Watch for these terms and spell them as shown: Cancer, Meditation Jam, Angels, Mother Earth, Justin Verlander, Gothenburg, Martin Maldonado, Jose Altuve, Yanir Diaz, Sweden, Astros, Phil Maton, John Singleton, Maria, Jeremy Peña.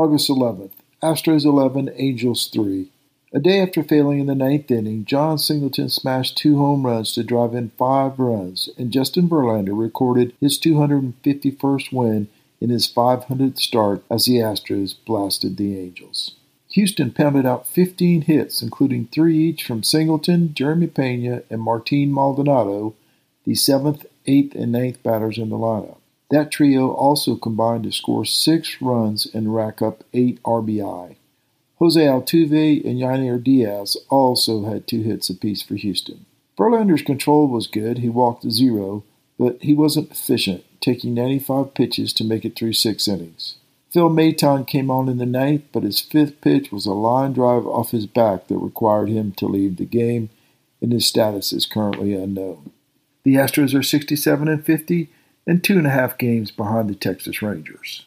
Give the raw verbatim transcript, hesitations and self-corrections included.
August eleventh, Astros eleven, Angels three. A day after failing in the ninth inning, John Singleton smashed two home runs to drive in five runs, and Justin Verlander recorded his two hundred fifty-first win in his five hundredth start as the Astros blasted the Angels. Houston pounded out fifteen hits, including three each from Singleton, Jeremy Peña, and Martin Maldonado, the seventh, eighth, and ninth batters in the lineup. That trio also combined to score six runs and rack up eight R B I. Jose Altuve and Yanir Diaz also had two hits apiece for Houston. Verlander's control was good. He walked zero, but he wasn't efficient, taking ninety-five pitches to make it through six innings. Phil Maton came on in the ninth, but his fifth pitch was a line drive off his back that required him to leave the game, and his status is currently unknown. The Astros are sixty-seven and fifty and two and a half games behind the Texas Rangers.